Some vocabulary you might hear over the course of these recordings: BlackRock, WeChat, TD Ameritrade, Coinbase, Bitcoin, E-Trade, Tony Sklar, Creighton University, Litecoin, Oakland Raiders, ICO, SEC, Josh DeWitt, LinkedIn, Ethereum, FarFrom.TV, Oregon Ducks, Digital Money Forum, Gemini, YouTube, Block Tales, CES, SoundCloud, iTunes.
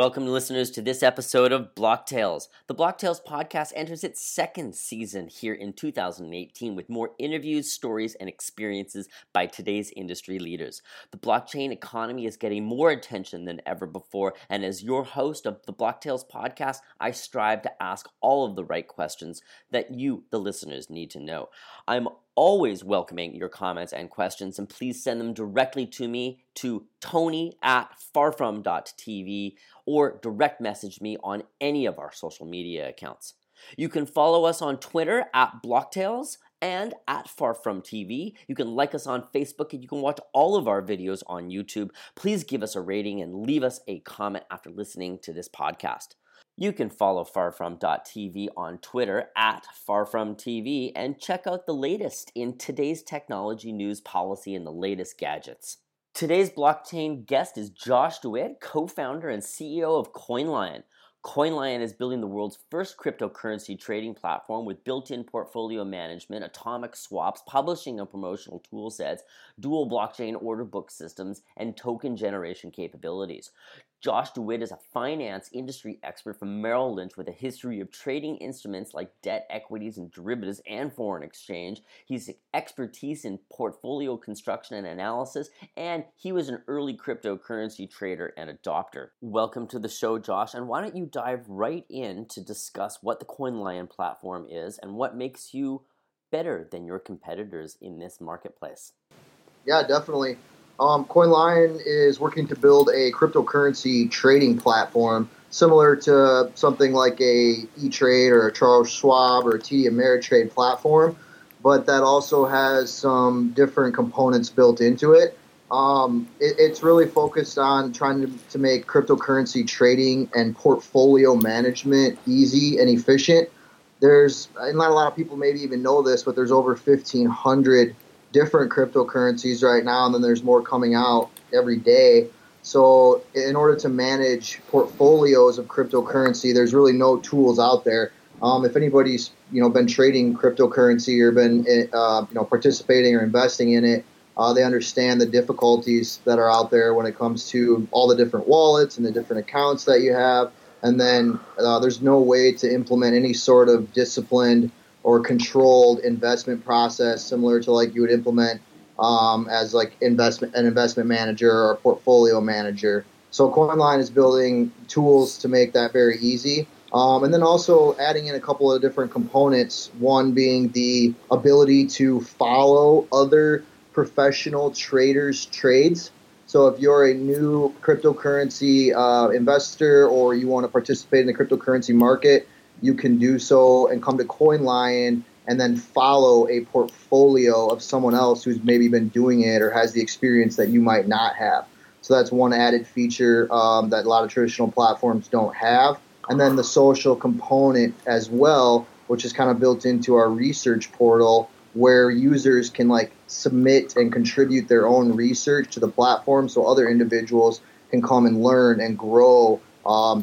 Welcome, listeners, to this episode of Block Tales. The Block Tales podcast enters its second season here in 2018 with more interviews, stories, and experiences by today's industry leaders. The blockchain economy is getting more attention than ever before, and as your host of the Block Tales podcast, I strive to ask all of the right questions that you, the listeners, need to know. I'm always welcoming your comments and questions, and please send them directly to me to Tony@FarFrom.TV or direct message me on any of our social media accounts. You can follow us on Twitter @BlockTales and @FarFromTV. You can like us on Facebook, and you can watch all of our videos on YouTube. Please give us a rating and leave us a comment after listening to this podcast. You can follow FarFrom.TV on Twitter @FarFromTV and check out the latest in today's technology news, policy, and the latest gadgets. Today's blockchain guest is Josh DeWitt, co-founder and CEO of CoinLion. CoinLion is building the world's first cryptocurrency trading platform with built-in portfolio management, atomic swaps, publishing and promotional tool sets, dual blockchain order book systems, and token generation capabilities. Josh DeWitt is a finance industry expert from Merrill Lynch with a history of trading instruments like debt, equities, and derivatives, and foreign exchange. His expertise in portfolio construction and analysis, and he was an early cryptocurrency trader and adopter. Welcome to the show, Josh, and why don't you dive right in to discuss what the CoinLion platform is and what makes you better than your competitors in this marketplace? Yeah, definitely. CoinLion is working to build a cryptocurrency trading platform similar to something like a E-Trade or a Charles Schwab or a TD Ameritrade platform, but that also has some different components built into it. It's really focused on trying to make cryptocurrency trading and portfolio management easy and efficient. There's not a lot of people maybe even know this, but there's over 1,500 different cryptocurrencies right now, and then there's more coming out every day. So in order to manage portfolios of cryptocurrency, there's really no tools out there. If anybody's been trading cryptocurrency or been participating or investing in it, they understand the difficulties that are out there when it comes to all the different wallets and the different accounts that you have. And then there's no way to implement any sort of disciplined or controlled investment process similar to like you would implement as like an investment manager or a portfolio manager. So CoinLion is building tools to make that very easy. And then also adding in a couple of different components, one being the ability to follow other professional traders' trades. So if you're a new cryptocurrency investor or you want to participate in the cryptocurrency market, you can do so and come to CoinLion and then follow a portfolio of someone else who's maybe been doing it or has the experience that you might not have. So that's one added feature that a lot of traditional platforms don't have. And then the social component as well, which is kind of built into our research portal, where users can like submit and contribute their own research to the platform so other individuals can come and learn and grow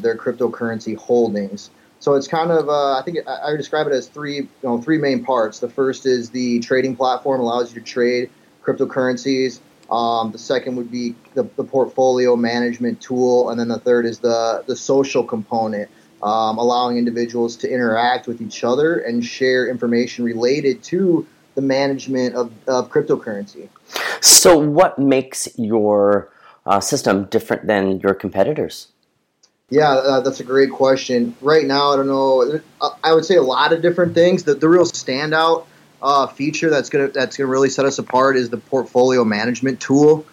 their cryptocurrency holdings. So it's kind of, I think I describe it as three main parts. The first is the trading platform allows you to trade cryptocurrencies. The second would be the portfolio management tool. And then the third is the social component, allowing individuals to interact with each other and share information related to the management of cryptocurrency. So what makes your system different than your competitors? Yeah, that's a great question. Right now, I don't know. I would say a lot of different things. The real standout feature that's gonna really set us apart is the portfolio management tool,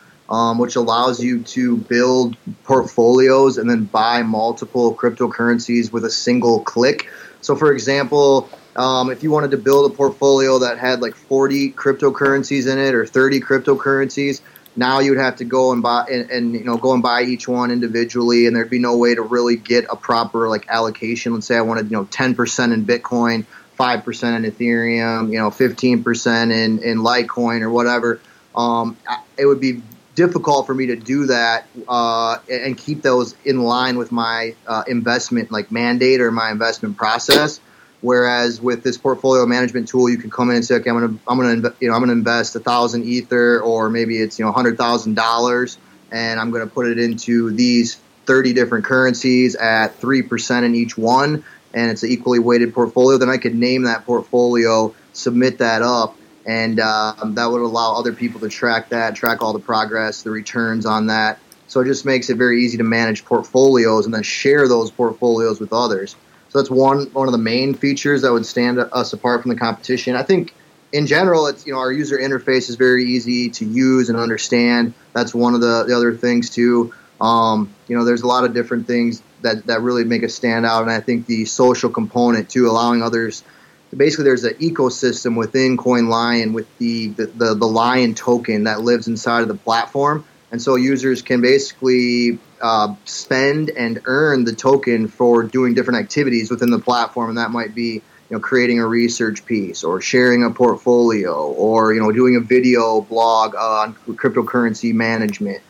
which allows you to build portfolios and then buy multiple cryptocurrencies with a single click. So, for example, if you wanted to build a portfolio that had like 40 cryptocurrencies in it or 30 cryptocurrencies, now you would have to go and buy and buy each one individually, and there'd be no way to really get a proper like allocation. Let's say I wanted 10% in Bitcoin, 5% in Ethereum, 15% in Litecoin or whatever. It would be difficult for me to do that and keep those in line with my investment like mandate or my investment process. Whereas with this portfolio management tool, you can come in and say, okay, I'm gonna invest 1,000 Ether, or maybe it's $100,000, and I'm gonna put it into these 30 different currencies at 3% in each one, and it's an equally weighted portfolio, then I could name that portfolio, submit that up, and that would allow other people to track that, track all the progress, the returns on that. So it just makes it very easy to manage portfolios and then share those portfolios with others. So that's one of the main features that would stand us apart from the competition. I think in general, it's, you know, our user interface is very easy to use and understand. That's one of the other things too. You know, there's a lot of different things that really make us stand out. And I think the social component too, allowing others. Basically, there's an ecosystem within CoinLion with the Lion token that lives inside of the platform. And so users can basically spend and earn the token for doing different activities within the platform. And that might be, you know, creating a research piece or sharing a portfolio or, you know, doing a video blog on cryptocurrency management.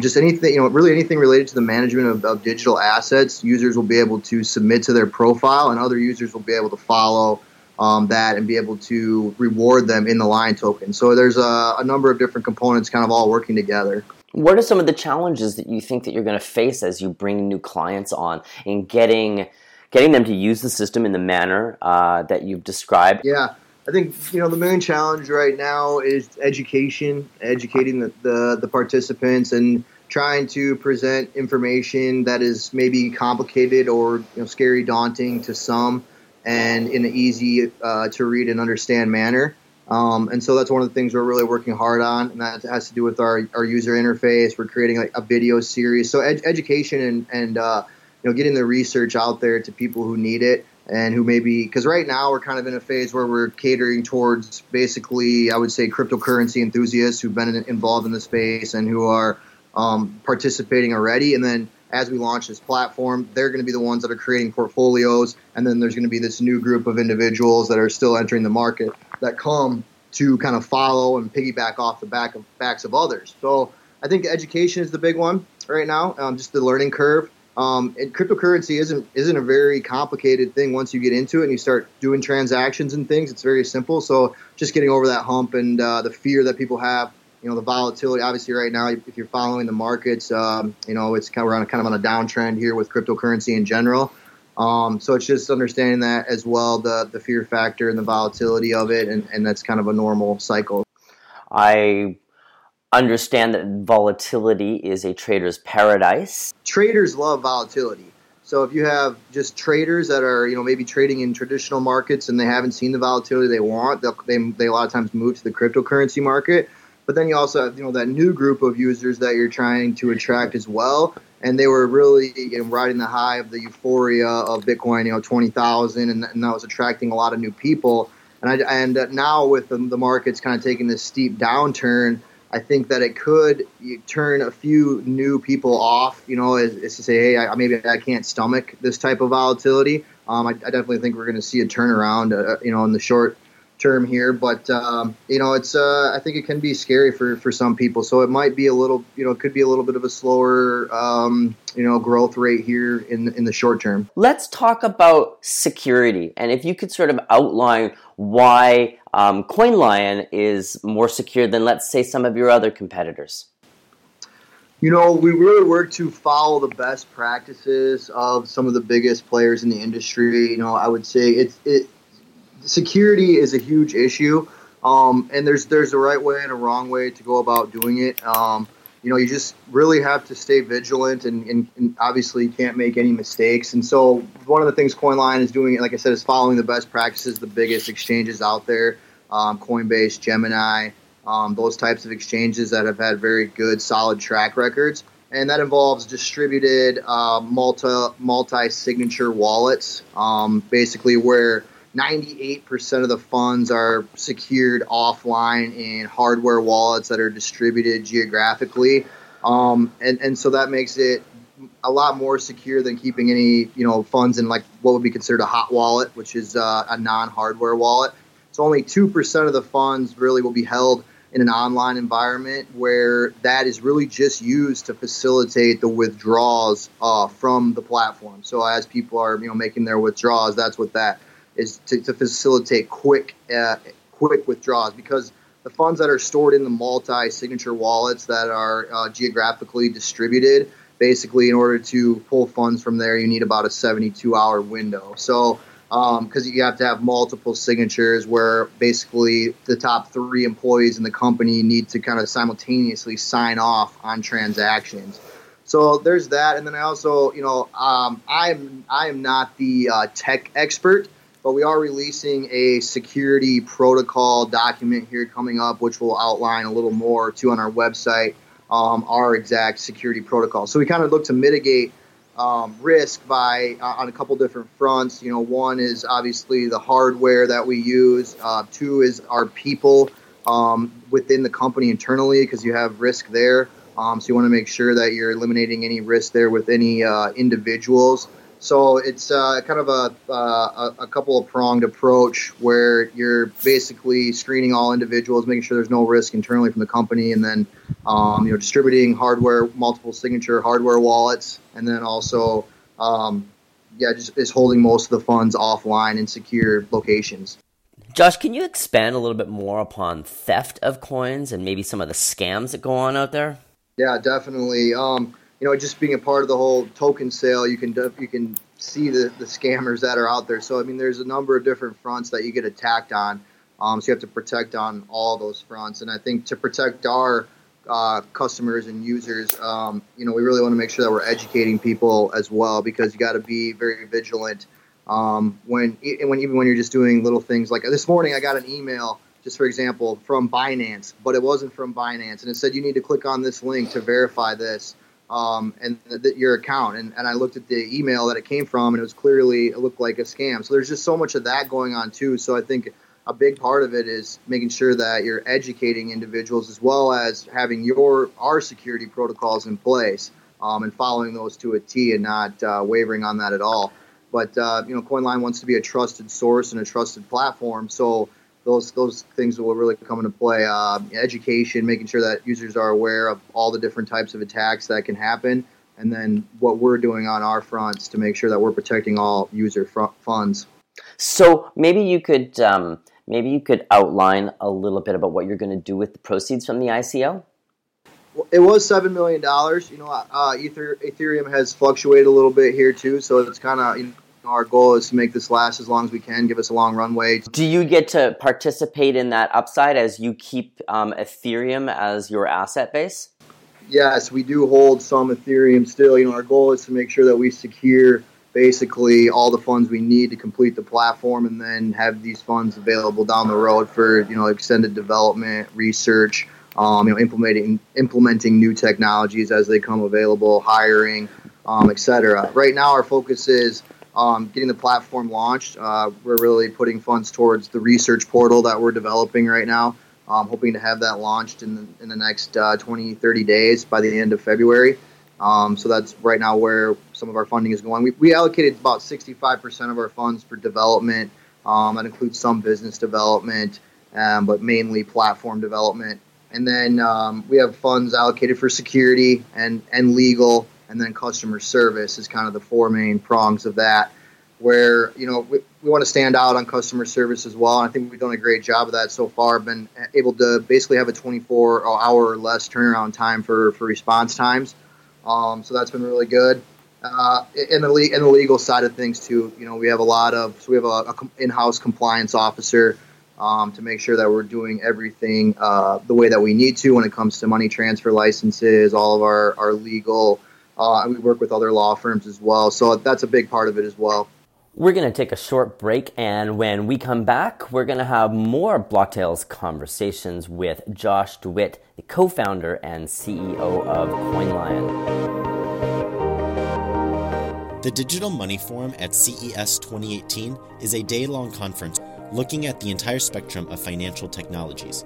Just anything, you know, really anything related to the management of digital assets, users will be able to submit to their profile and other users will be able to follow that and be able to reward them in the Lion token. So there's a number of different components kind of all working together. What are some of the challenges that you think that you're going to face as you bring new clients on in getting them to use the system in the manner that you've described? Yeah, I think, you know, the main challenge right now is education, educating the participants and trying to present information that is maybe complicated or, you know, scary, daunting to some, and in an easy to read and understand manner. And so that's one of the things we're really working hard on, and that has to do with our user interface. We're creating like a video series. So education and you know, getting the research out there to people who need it and who maybe, because right now we're kind of in a phase where we're catering towards basically, I would say, cryptocurrency enthusiasts who've been involved in the space and who are participating already. And then as we launch this platform, they're going to be the ones that are creating portfolios, and then there's going to be this new group of individuals that are still entering the market that come to kind of follow and piggyback off the backs of others. So I think education is the big one right now, just the learning curve. And cryptocurrency isn't a very complicated thing once you get into it and you start doing transactions and things. It's very simple. So just getting over that hump and the fear that people have. You know, the volatility, obviously right now, if you're following the markets, you know, it's kind of, we're on a downtrend here with cryptocurrency in general. So it's just understanding that as well, the fear factor and the volatility of it. And that's kind of a normal cycle. I understand that volatility is a trader's paradise. Traders love volatility. So if you have just traders that are, you know, maybe trading in traditional markets and they haven't seen the volatility they want, they a lot of times move to the cryptocurrency market. But then you also have, you know, that new group of users that you're trying to attract as well. And they were really, you know, riding the high of the euphoria of Bitcoin, you know, 20,000. And that was attracting a lot of new people. And now with the markets kind of taking this steep downturn, I think that it could turn a few new people off, you know, is to say, hey, maybe I can't stomach this type of volatility. I definitely think we're going to see a turnaround, you know, in the short term here, but you know, it's I think it can be scary for some people, so it might be a little, you know, it could be a little bit of a slower you know, growth rate here in the short term. Let's talk about security, and if you could sort of outline why CoinLion is more secure than, let's say, some of your other competitors. You know, we really work to follow the best practices of some of the biggest players in the industry. You know, I would say it's security is a huge issue, and there's a right way and a wrong way to go about doing it. You know, you just really have to stay vigilant, and obviously you can't make any mistakes. And so one of the things CoinLion is doing, like I said, is following the best practices, the biggest exchanges out there, Coinbase, Gemini, those types of exchanges that have had very good, solid track records. And that involves distributed multi-signature wallets, basically where 98% of the funds are secured offline in hardware wallets that are distributed geographically. And so that makes it a lot more secure than keeping any, you know, funds in like what would be considered a hot wallet, which is a non-hardware wallet. So only 2% of the funds really will be held in an online environment where that is really just used to facilitate the withdrawals from the platform. So as people are, you know, making their withdrawals, that's what that is to facilitate quick withdrawals, because the funds that are stored in the multi-signature wallets that are geographically distributed, basically in order to pull funds from there, you need about a 72-hour window. So because you have to have multiple signatures where basically the top three employees in the company need to kind of simultaneously sign off on transactions. So there's that. And then I also, I am not the tech expert, but we are releasing a security protocol document here coming up, which will outline a little more too on our website, our exact security protocol. So we kind of look to mitigate risk by on a couple different fronts. You know, one is obviously the hardware that we use. Two is our people within the company internally, because you have risk there. So you want to make sure that you're eliminating any risk there with any individuals. So it's kind of a couple of pronged approach where you're basically screening all individuals, making sure there's no risk internally from the company, and then distributing hardware, multiple signature hardware wallets, and then also, just is holding most of the funds offline in secure locations. Josh, can you expand a little bit more upon theft of coins and maybe some of the scams that go on out there? Yeah, definitely. Just being a part of the whole token sale, you can see the scammers that are out there. So, I mean, there's a number of different fronts that you get attacked on. So you have to protect on all those fronts. And I think to protect our customers and users, we really want to make sure that we're educating people as well, because you got to be very vigilant when you're just doing little things. Like this morning, I got an email, just for example, from Binance, but it wasn't from Binance, and it said you need to click on this link to verify this and your account. And I looked at the email that it came from, and it looked like a scam. So there's just so much of that going on too. So I think a big part of it is making sure that you're educating individuals, as well as having our security protocols in place and following those to a T and not wavering on that at all. But CoinLion wants to be a trusted source and a trusted platform, so those things will really come into play. Education, making sure that users are aware of all the different types of attacks that can happen, and then what we're doing on our fronts to make sure that we're protecting all user funds. So maybe you could outline a little bit about what you're going to do with the proceeds from the ICO. Well, it was $7 million. Ethereum has fluctuated a little bit here too, so it's kind of our goal is to make this last as long as we can, give us a long runway. Do you get to participate in that upside as you keep Ethereum as your asset base? Yes, we do hold some Ethereum still. Our goal is to make sure that we secure basically all the funds we need to complete the platform, and then have these funds available down the road for extended development, research, implementing new technologies as they come available, hiring, etc. Right now our focus is getting the platform launched. We're really putting funds towards the research portal that we're developing right now. I'm hoping to have that launched in the next 20-30 days, by the end of February. So that's right now where some of our funding is going. We allocated about 65% of our funds for development. That includes some business development, but mainly platform development. And then we have funds allocated for security and legal, and then customer service is kind of the four main prongs of that, where we want to stand out on customer service as well. And I think we've done a great job of that so far, been able to basically have a 24-hour or less turnaround time for response times. So that's been really good. In the legal side of things too, we have a in-house compliance officer to make sure that we're doing everything the way that we need to when it comes to money transfer licenses, all of our legal, and we work with other law firms as well. So that's a big part of it as well. We're going to take a short break, and when we come back, we're going to have more Block Tales conversations with Josh DeWitt, the co-founder and CEO of CoinLion. The Digital Money Forum at CES 2018 is a day-long conference looking at the entire spectrum of financial technologies.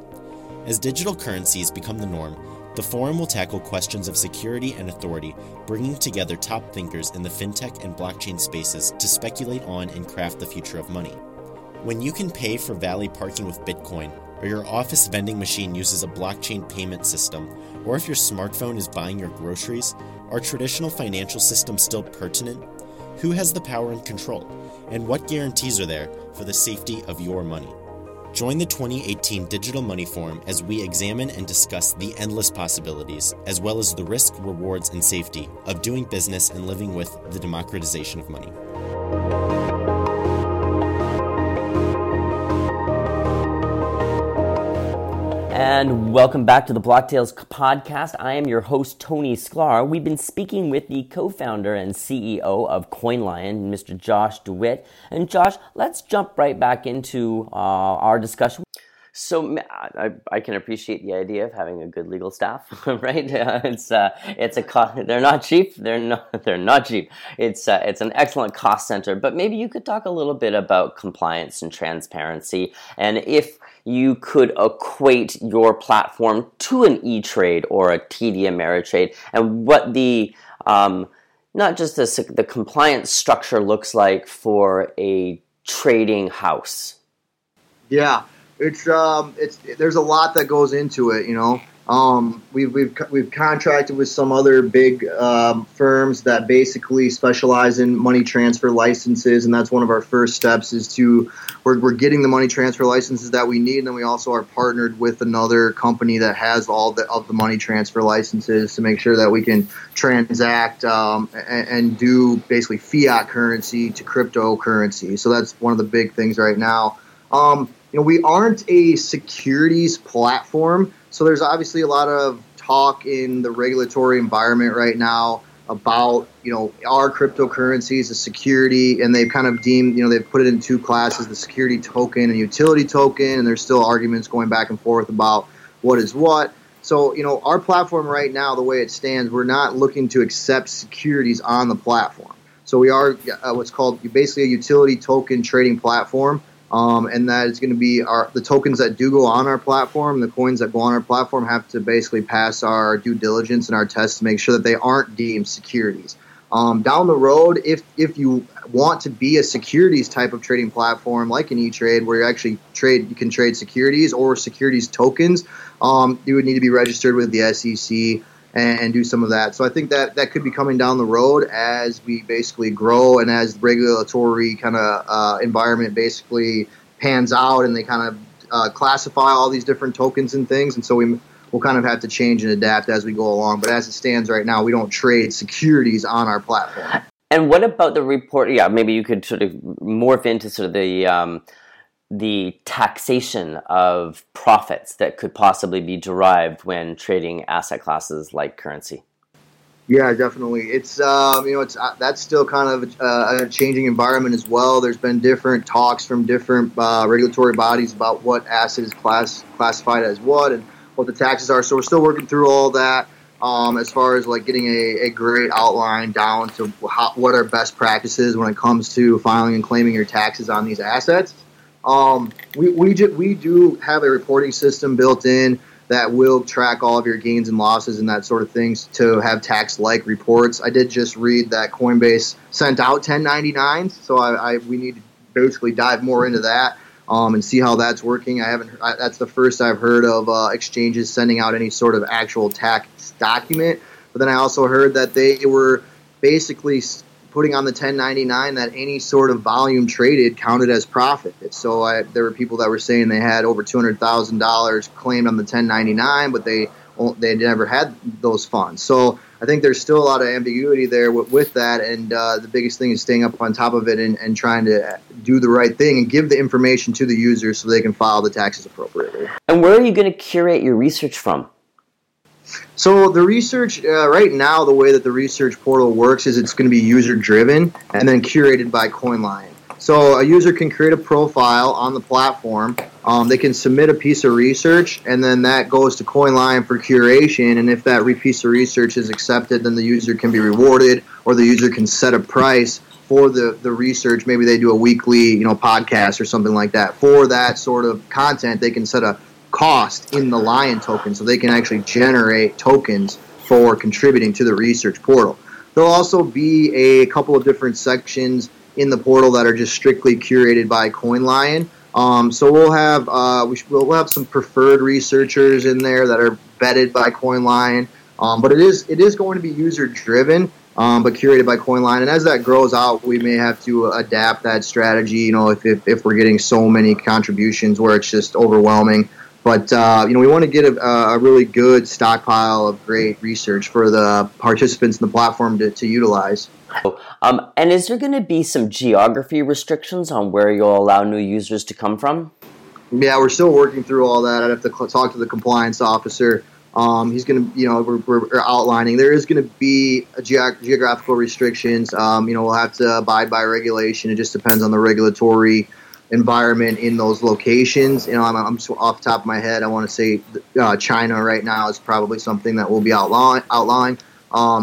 As digital currencies become the norm, the forum will tackle questions of security and authority, bringing together top thinkers in the fintech and blockchain spaces to speculate on and craft the future of money. When you can pay for valet parking with Bitcoin, or your office vending machine uses a blockchain payment system, or if your smartphone is buying your groceries, are traditional financial systems still pertinent? Who has the power and control? And what guarantees are there for the safety of your money? Join the 2018 Digital Money Forum as we examine and discuss the endless possibilities, as well as the risk, rewards, and safety of doing business and living with the democratization of money. And welcome back to the Block Tales podcast. I am your host, Tony Sklar. We've been speaking with the co-founder and CEO of CoinLion, Mr. Josh DeWitt. And Josh, let's jump right back into our discussion. So I can appreciate the idea of having a good legal staff, right? They're not cheap. They're not cheap. It's an excellent cost center. But maybe you could talk a little bit about compliance and transparency, and if you could equate your platform to an E-Trade or a TD Ameritrade, and what the not just the compliance structure looks like for a trading house. Yeah. There's a lot that goes into it, you know. We've contracted with some other big firms that basically specialize in money transfer licenses, and that's one of our first steps is to we're getting the money transfer licenses that we need, and then we also are partnered with another company that has all of the money transfer licenses to make sure that we can transact and do basically fiat currency to cryptocurrency. So that's one of the big things right now. You know, we aren't a securities platform, so there's obviously a lot of talk in the regulatory environment right now about, you know, are cryptocurrencies a security, and they've kind of deemed, you know, they've put it in two classes, the security token and utility token, and there's still arguments going back and forth about what is what. So, you know, our platform right now, the way it stands, we're not looking to accept securities on the platform. So we are what's called basically a utility token trading platform. And that is going to be the tokens that do go on our platform, the coins that go on our platform have to basically pass our due diligence and our tests to make sure that they aren't deemed securities. Down the road, if you want to be a securities type of trading platform like an E-Trade where you actually you can trade securities or securities tokens, you would need to be registered with the SEC and do some of that. So I think that could be coming down the road as we basically grow and as the regulatory kind of environment basically pans out and they kind of classify all these different tokens and things. And so we'll kind of have to change and adapt as we go along. But as it stands right now, we don't trade securities on our platform. And what about the report? Yeah, maybe you could sort of morph into sort of the taxation of profits that could possibly be derived when trading asset classes like currency. Yeah, definitely. It's that's still kind of a changing environment as well. There's been different talks from different regulatory bodies about what asset is classified as what and what the taxes are. So we're still working through all that. As far as like getting a great outline down to what are best practices when it comes to filing and claiming your taxes on these assets. We do have a reporting system built in that will track all of your gains and losses and that sort of things to have tax-like reports. I did just read that Coinbase sent out 1099s, so we need to basically dive more into that and see how that's working. That's the first I've heard of exchanges sending out any sort of actual tax document. But then I also heard that they were basically putting on the 1099 that any sort of volume traded counted as profit. So there were people that were saying they had over $200,000 claimed on the 1099, but they never had those funds. So I think there's still a lot of ambiguity there with that, and the biggest thing is staying up on top of it and trying to do the right thing and give the information to the user so they can file the taxes appropriately. And where are you going to curate your research from? So the research right now, the way that the research portal works is it's going to be user-driven and then curated by CoinLion. So a user can create a profile on the platform. They can submit a piece of research, and then that goes to CoinLion for curation. And if that piece of research is accepted, then the user can be rewarded, or the user can set a price for the research. Maybe they do a weekly, podcast or something like that. For that sort of content, they can set a cost in the Lion token, so they can actually generate tokens for contributing to the research portal. There'll also be a couple of different sections in the portal that are just strictly curated by CoinLion. So we'll have we'll have some preferred researchers in there that are vetted by CoinLion. But it is going to be user driven, but curated by CoinLion. And as that grows out, we may have to adapt that strategy, you know, if we're getting so many contributions where it's just overwhelming. But, you know, we want to get a really good stockpile of great research for the participants in the platform to utilize. And is there going to be some geography restrictions on where you'll allow new users to come from? Yeah, we're still working through all that. I'd have to talk to the compliance officer. He's going to, you know, we're outlining. There is going to be geographical restrictions. You know, we'll have to abide by regulation. It just depends on the regulatory environment in those locations. You know, I'm so off the top of my head, I want to say China right now is probably something that we'll be outlawing.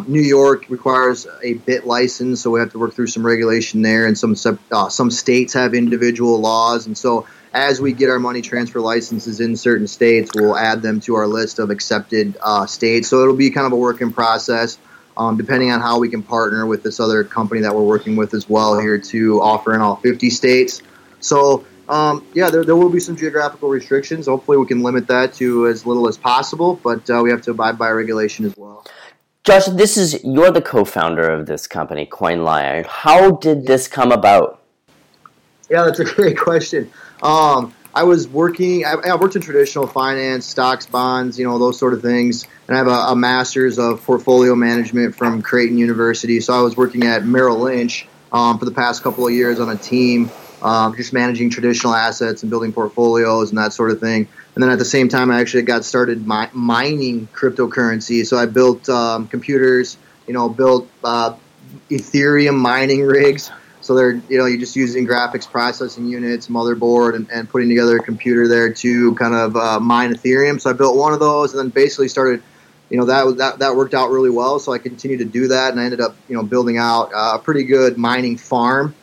New York requires a bit license, so we have to work through some regulation there, and some states have individual laws. And so as we get our money transfer licenses in certain states, we'll add them to our list of accepted states. So it'll be kind of a work in process, depending on how we can partner with this other company that we're working with as well here to offer in all 50 states. So, yeah, there will be some geographical restrictions. Hopefully we can limit that to as little as possible, but we have to abide by regulation as well. Josh, you're the co-founder of this company, CoinLion. How did this come about? Yeah, that's a great question. I worked in traditional finance, stocks, bonds, you know, those sort of things. And I have a master's of portfolio management from Creighton University. So I was working at Merrill Lynch for the past couple of years on a team, just managing traditional assets and building portfolios and that sort of thing. And then at the same time, I actually got started mining cryptocurrency. So I built computers, you know, built Ethereum mining rigs. So they're, you know, you're just using graphics processing units, motherboard, and putting together a computer there to kind of mine Ethereum. So I built one of those, and then basically started, you know, that worked out really well. So I continued to do that, and I ended up, you know, building out a pretty good mining farm,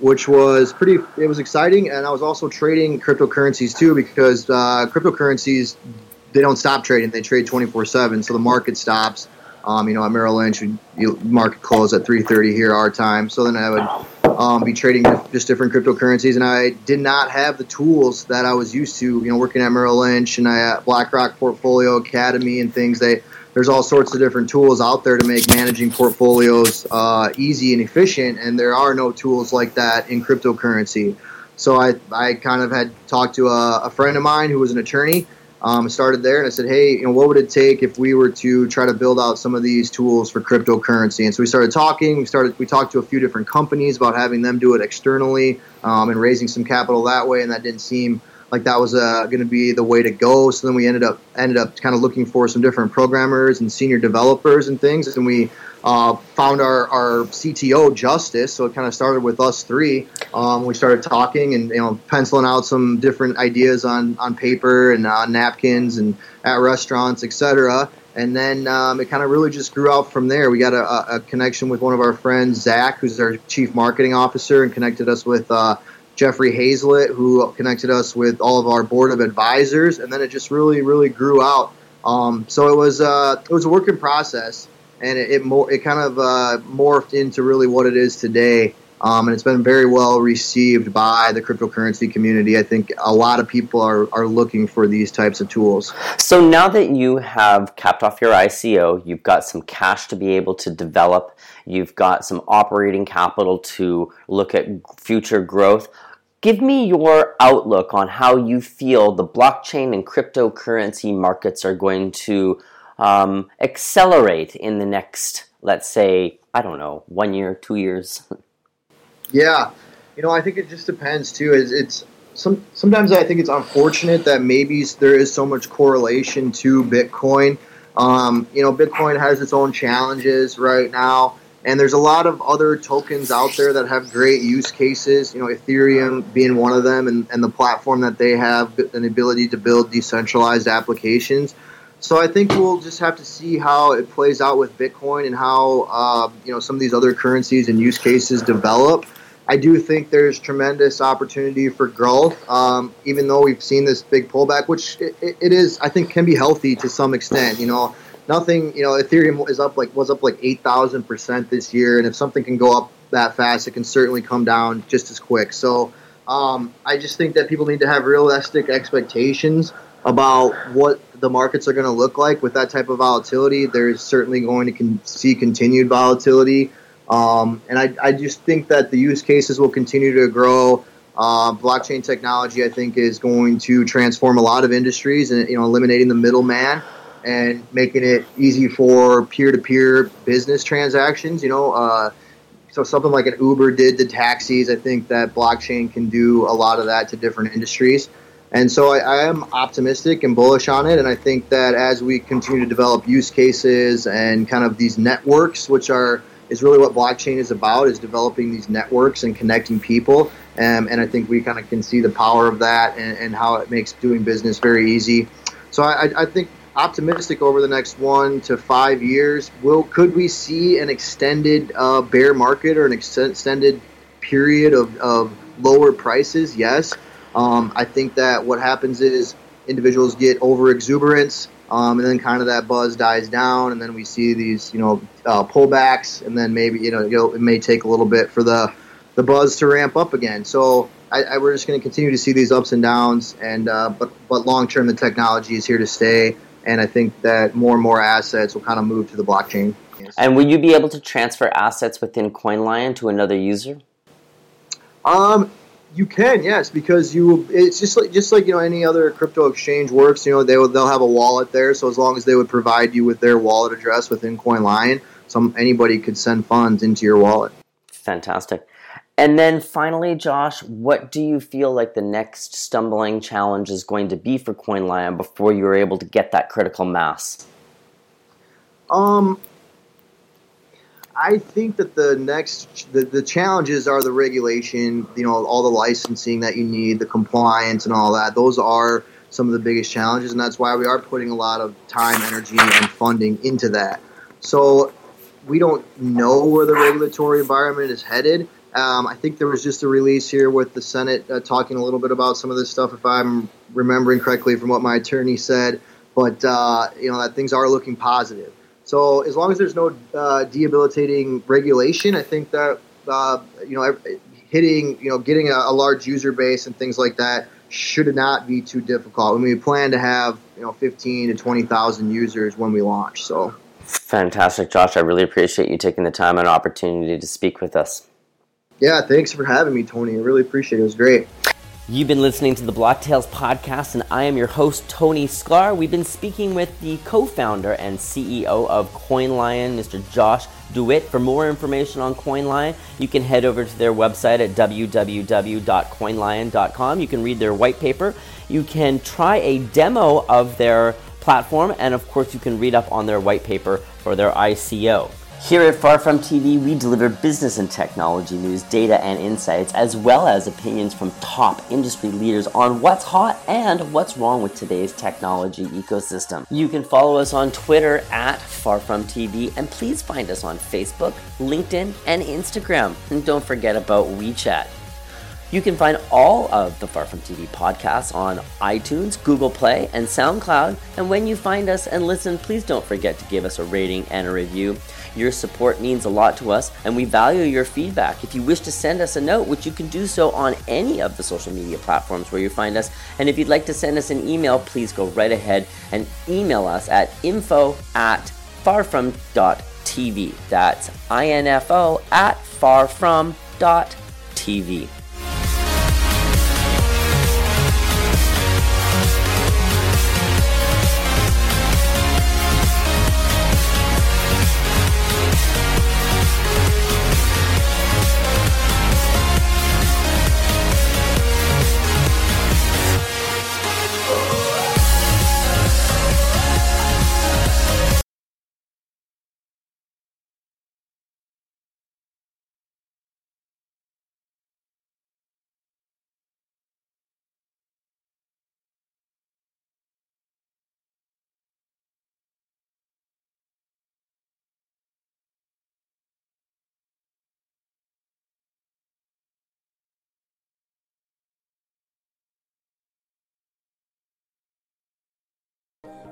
which was it was exciting. And I was also trading cryptocurrencies too, because cryptocurrencies, they don't stop trading; they trade 24/7. So the market stops. You know, at Merrill Lynch, market close at 3:30 here our time. So then I would be trading just different cryptocurrencies, and I did not have the tools that I was used to. You know, working at Merrill Lynch and at BlackRock Portfolio Academy and things. There's all sorts of different tools out there to make managing portfolios easy and efficient, and there are no tools like that in cryptocurrency. So I kind of had talked to a friend of mine who was an attorney. Started there, and I said, hey, you know, what would it take if we were to try to build out some of these tools for cryptocurrency? And so we started talking. We talked to a few different companies about having them do it externally and raising some capital that way, and that didn't seem like that was going to be the way to go. So then we ended up kind of looking for some different programmers and senior developers and things, and we found our CTO, Justice. So it kind of started with us three. We started talking and, you know, penciling out some different ideas on paper and on napkins and at restaurants, etc. And then it kind of really just grew out from there. We got a connection with one of our friends, Zach, who's our chief marketing officer, and connected us with Jeffrey Hazlett, who connected us with all of our board of advisors. And then it just really, really grew out. So it was a work in process. And it kind of morphed into really what it is today, and it's been very well received by the cryptocurrency community. I think a lot of people are looking for these types of tools. So now that you have capped off your ICO, you've got some cash to be able to develop, you've got some operating capital to look at future growth. Give me your outlook on how you feel the blockchain and cryptocurrency markets are going to accelerate in the next, let's say, I don't know, 1 year, 2 years. Yeah, you know, I think it just depends too. Sometimes I think it's unfortunate that maybe there is so much correlation to Bitcoin. You know, Bitcoin has its own challenges right now, and there's a lot of other tokens out there that have great use cases. You know, Ethereum being one of them, and the platform that they have, an ability to build decentralized applications. So I think we'll just have to see how it plays out with Bitcoin and how you know, some of these other currencies and use cases develop. I do think there's tremendous opportunity for growth, even though we've seen this big pullback, which it is, I think, can be healthy to some extent. You know, nothing. You know, Ethereum was up like 8,000% this year, and if something can go up that fast, it can certainly come down just as quick. So I just think that people need to have realistic expectations about what the markets are going to look like with that type of volatility. There's certainly going to see continued volatility. And I just think that the use cases will continue to grow. Blockchain technology, I think, is going to transform a lot of industries, and, you know, eliminating the middleman and making it easy for peer-to-peer business transactions. You know, so something like an Uber did to taxis. I think that blockchain can do a lot of that to different industries. And so I am optimistic and bullish on it, and I think that as we continue to develop use cases and kind of these networks, which is really what blockchain is about, is developing these networks and connecting people, and I think we kind of can see the power of that and how it makes doing business very easy. So I think optimistic over the next 1 to 5 years. Could we see an extended bear market or an extended period of lower prices? Yes. I think that what happens is individuals get over exuberance, and then kind of that buzz dies down, and then we see these, you know, pullbacks, and then maybe, you know, it may take a little bit for the buzz to ramp up again. So we're just going to continue to see these ups and downs, and but long term, the technology is here to stay, and I think that more and more assets will kind of move to the blockchain. Yes. And will you be able to transfer assets within CoinLion to another user? You can, yes, because it's just like you know, any other crypto exchange works. You know, they'll have a wallet there, so as long as they would provide you with their wallet address within CoinLion, anybody could send funds into your wallet. Fantastic. And then finally, Josh, what do you feel like the next stumbling challenge is going to be for CoinLion before you are able to get that critical mass? I think that the challenges are the regulation, you know, all the licensing that you need, the compliance and all that. Those are some of the biggest challenges, and that's why we are putting a lot of time, energy, and funding into that. So we don't know where the regulatory environment is headed. I think there was just a release here with the Senate talking a little bit about some of this stuff, if I'm remembering correctly from what my attorney said. But, you know, that things are looking positive. So as long as there's no debilitating regulation, I think that, you know, getting a large user base and things like that should not be too difficult. And we plan to have, you know, 15,000 to 20,000 users when we launch. So fantastic, Josh. I really appreciate you taking the time and opportunity to speak with us. Yeah, thanks for having me, Tony. I really appreciate it. It was great. You've been listening to the Block Tales podcast, and I am your host, Tony Sklar. We've been speaking with the co-founder and CEO of CoinLion, Mr. Josh DeWitt. For more information on CoinLion, you can head over to their website at www.coinlion.com. You can read their white paper. You can try a demo of their platform, and of course, you can read up on their white paper for their ICO. Here at Far From TV, we deliver business and technology news, data and insights, as well as opinions from top industry leaders on what's hot and what's wrong with today's technology ecosystem. You can follow us on Twitter at FarFromTV, and please find us on Facebook, LinkedIn, and Instagram. And don't forget about WeChat. You can find all of the Far From TV podcasts on iTunes, Google Play, and SoundCloud. And when you find us and listen, please don't forget to give us a rating and a review. Your support means a lot to us, and we value your feedback. If you wish to send us a note, which you can do so on any of the social media platforms where you find us, and if you'd like to send us an email, please go right ahead and email us at info@farfrom.tv. That's info@farfrom.tv.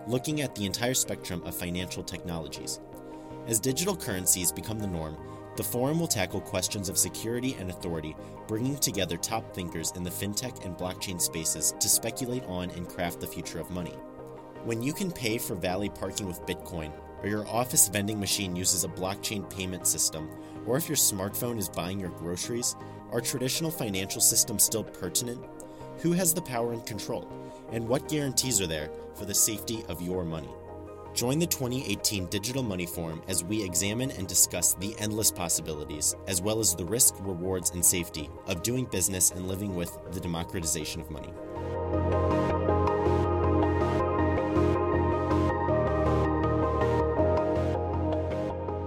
Looking at the entire spectrum of financial technologies. As digital currencies become the norm, the forum will tackle questions of security and authority, bringing together top thinkers in the fintech and blockchain spaces to speculate on and craft the future of money. When you can pay for valet parking with Bitcoin, or your office vending machine uses a blockchain payment system, or if your smartphone is buying your groceries, are traditional financial systems still pertinent? Who has the power and control? And what guarantees are there for the safety of your money? Join the 2018 Digital Money Forum as we examine and discuss the endless possibilities, as well as the risk, rewards, and safety of doing business and living with the democratization of money.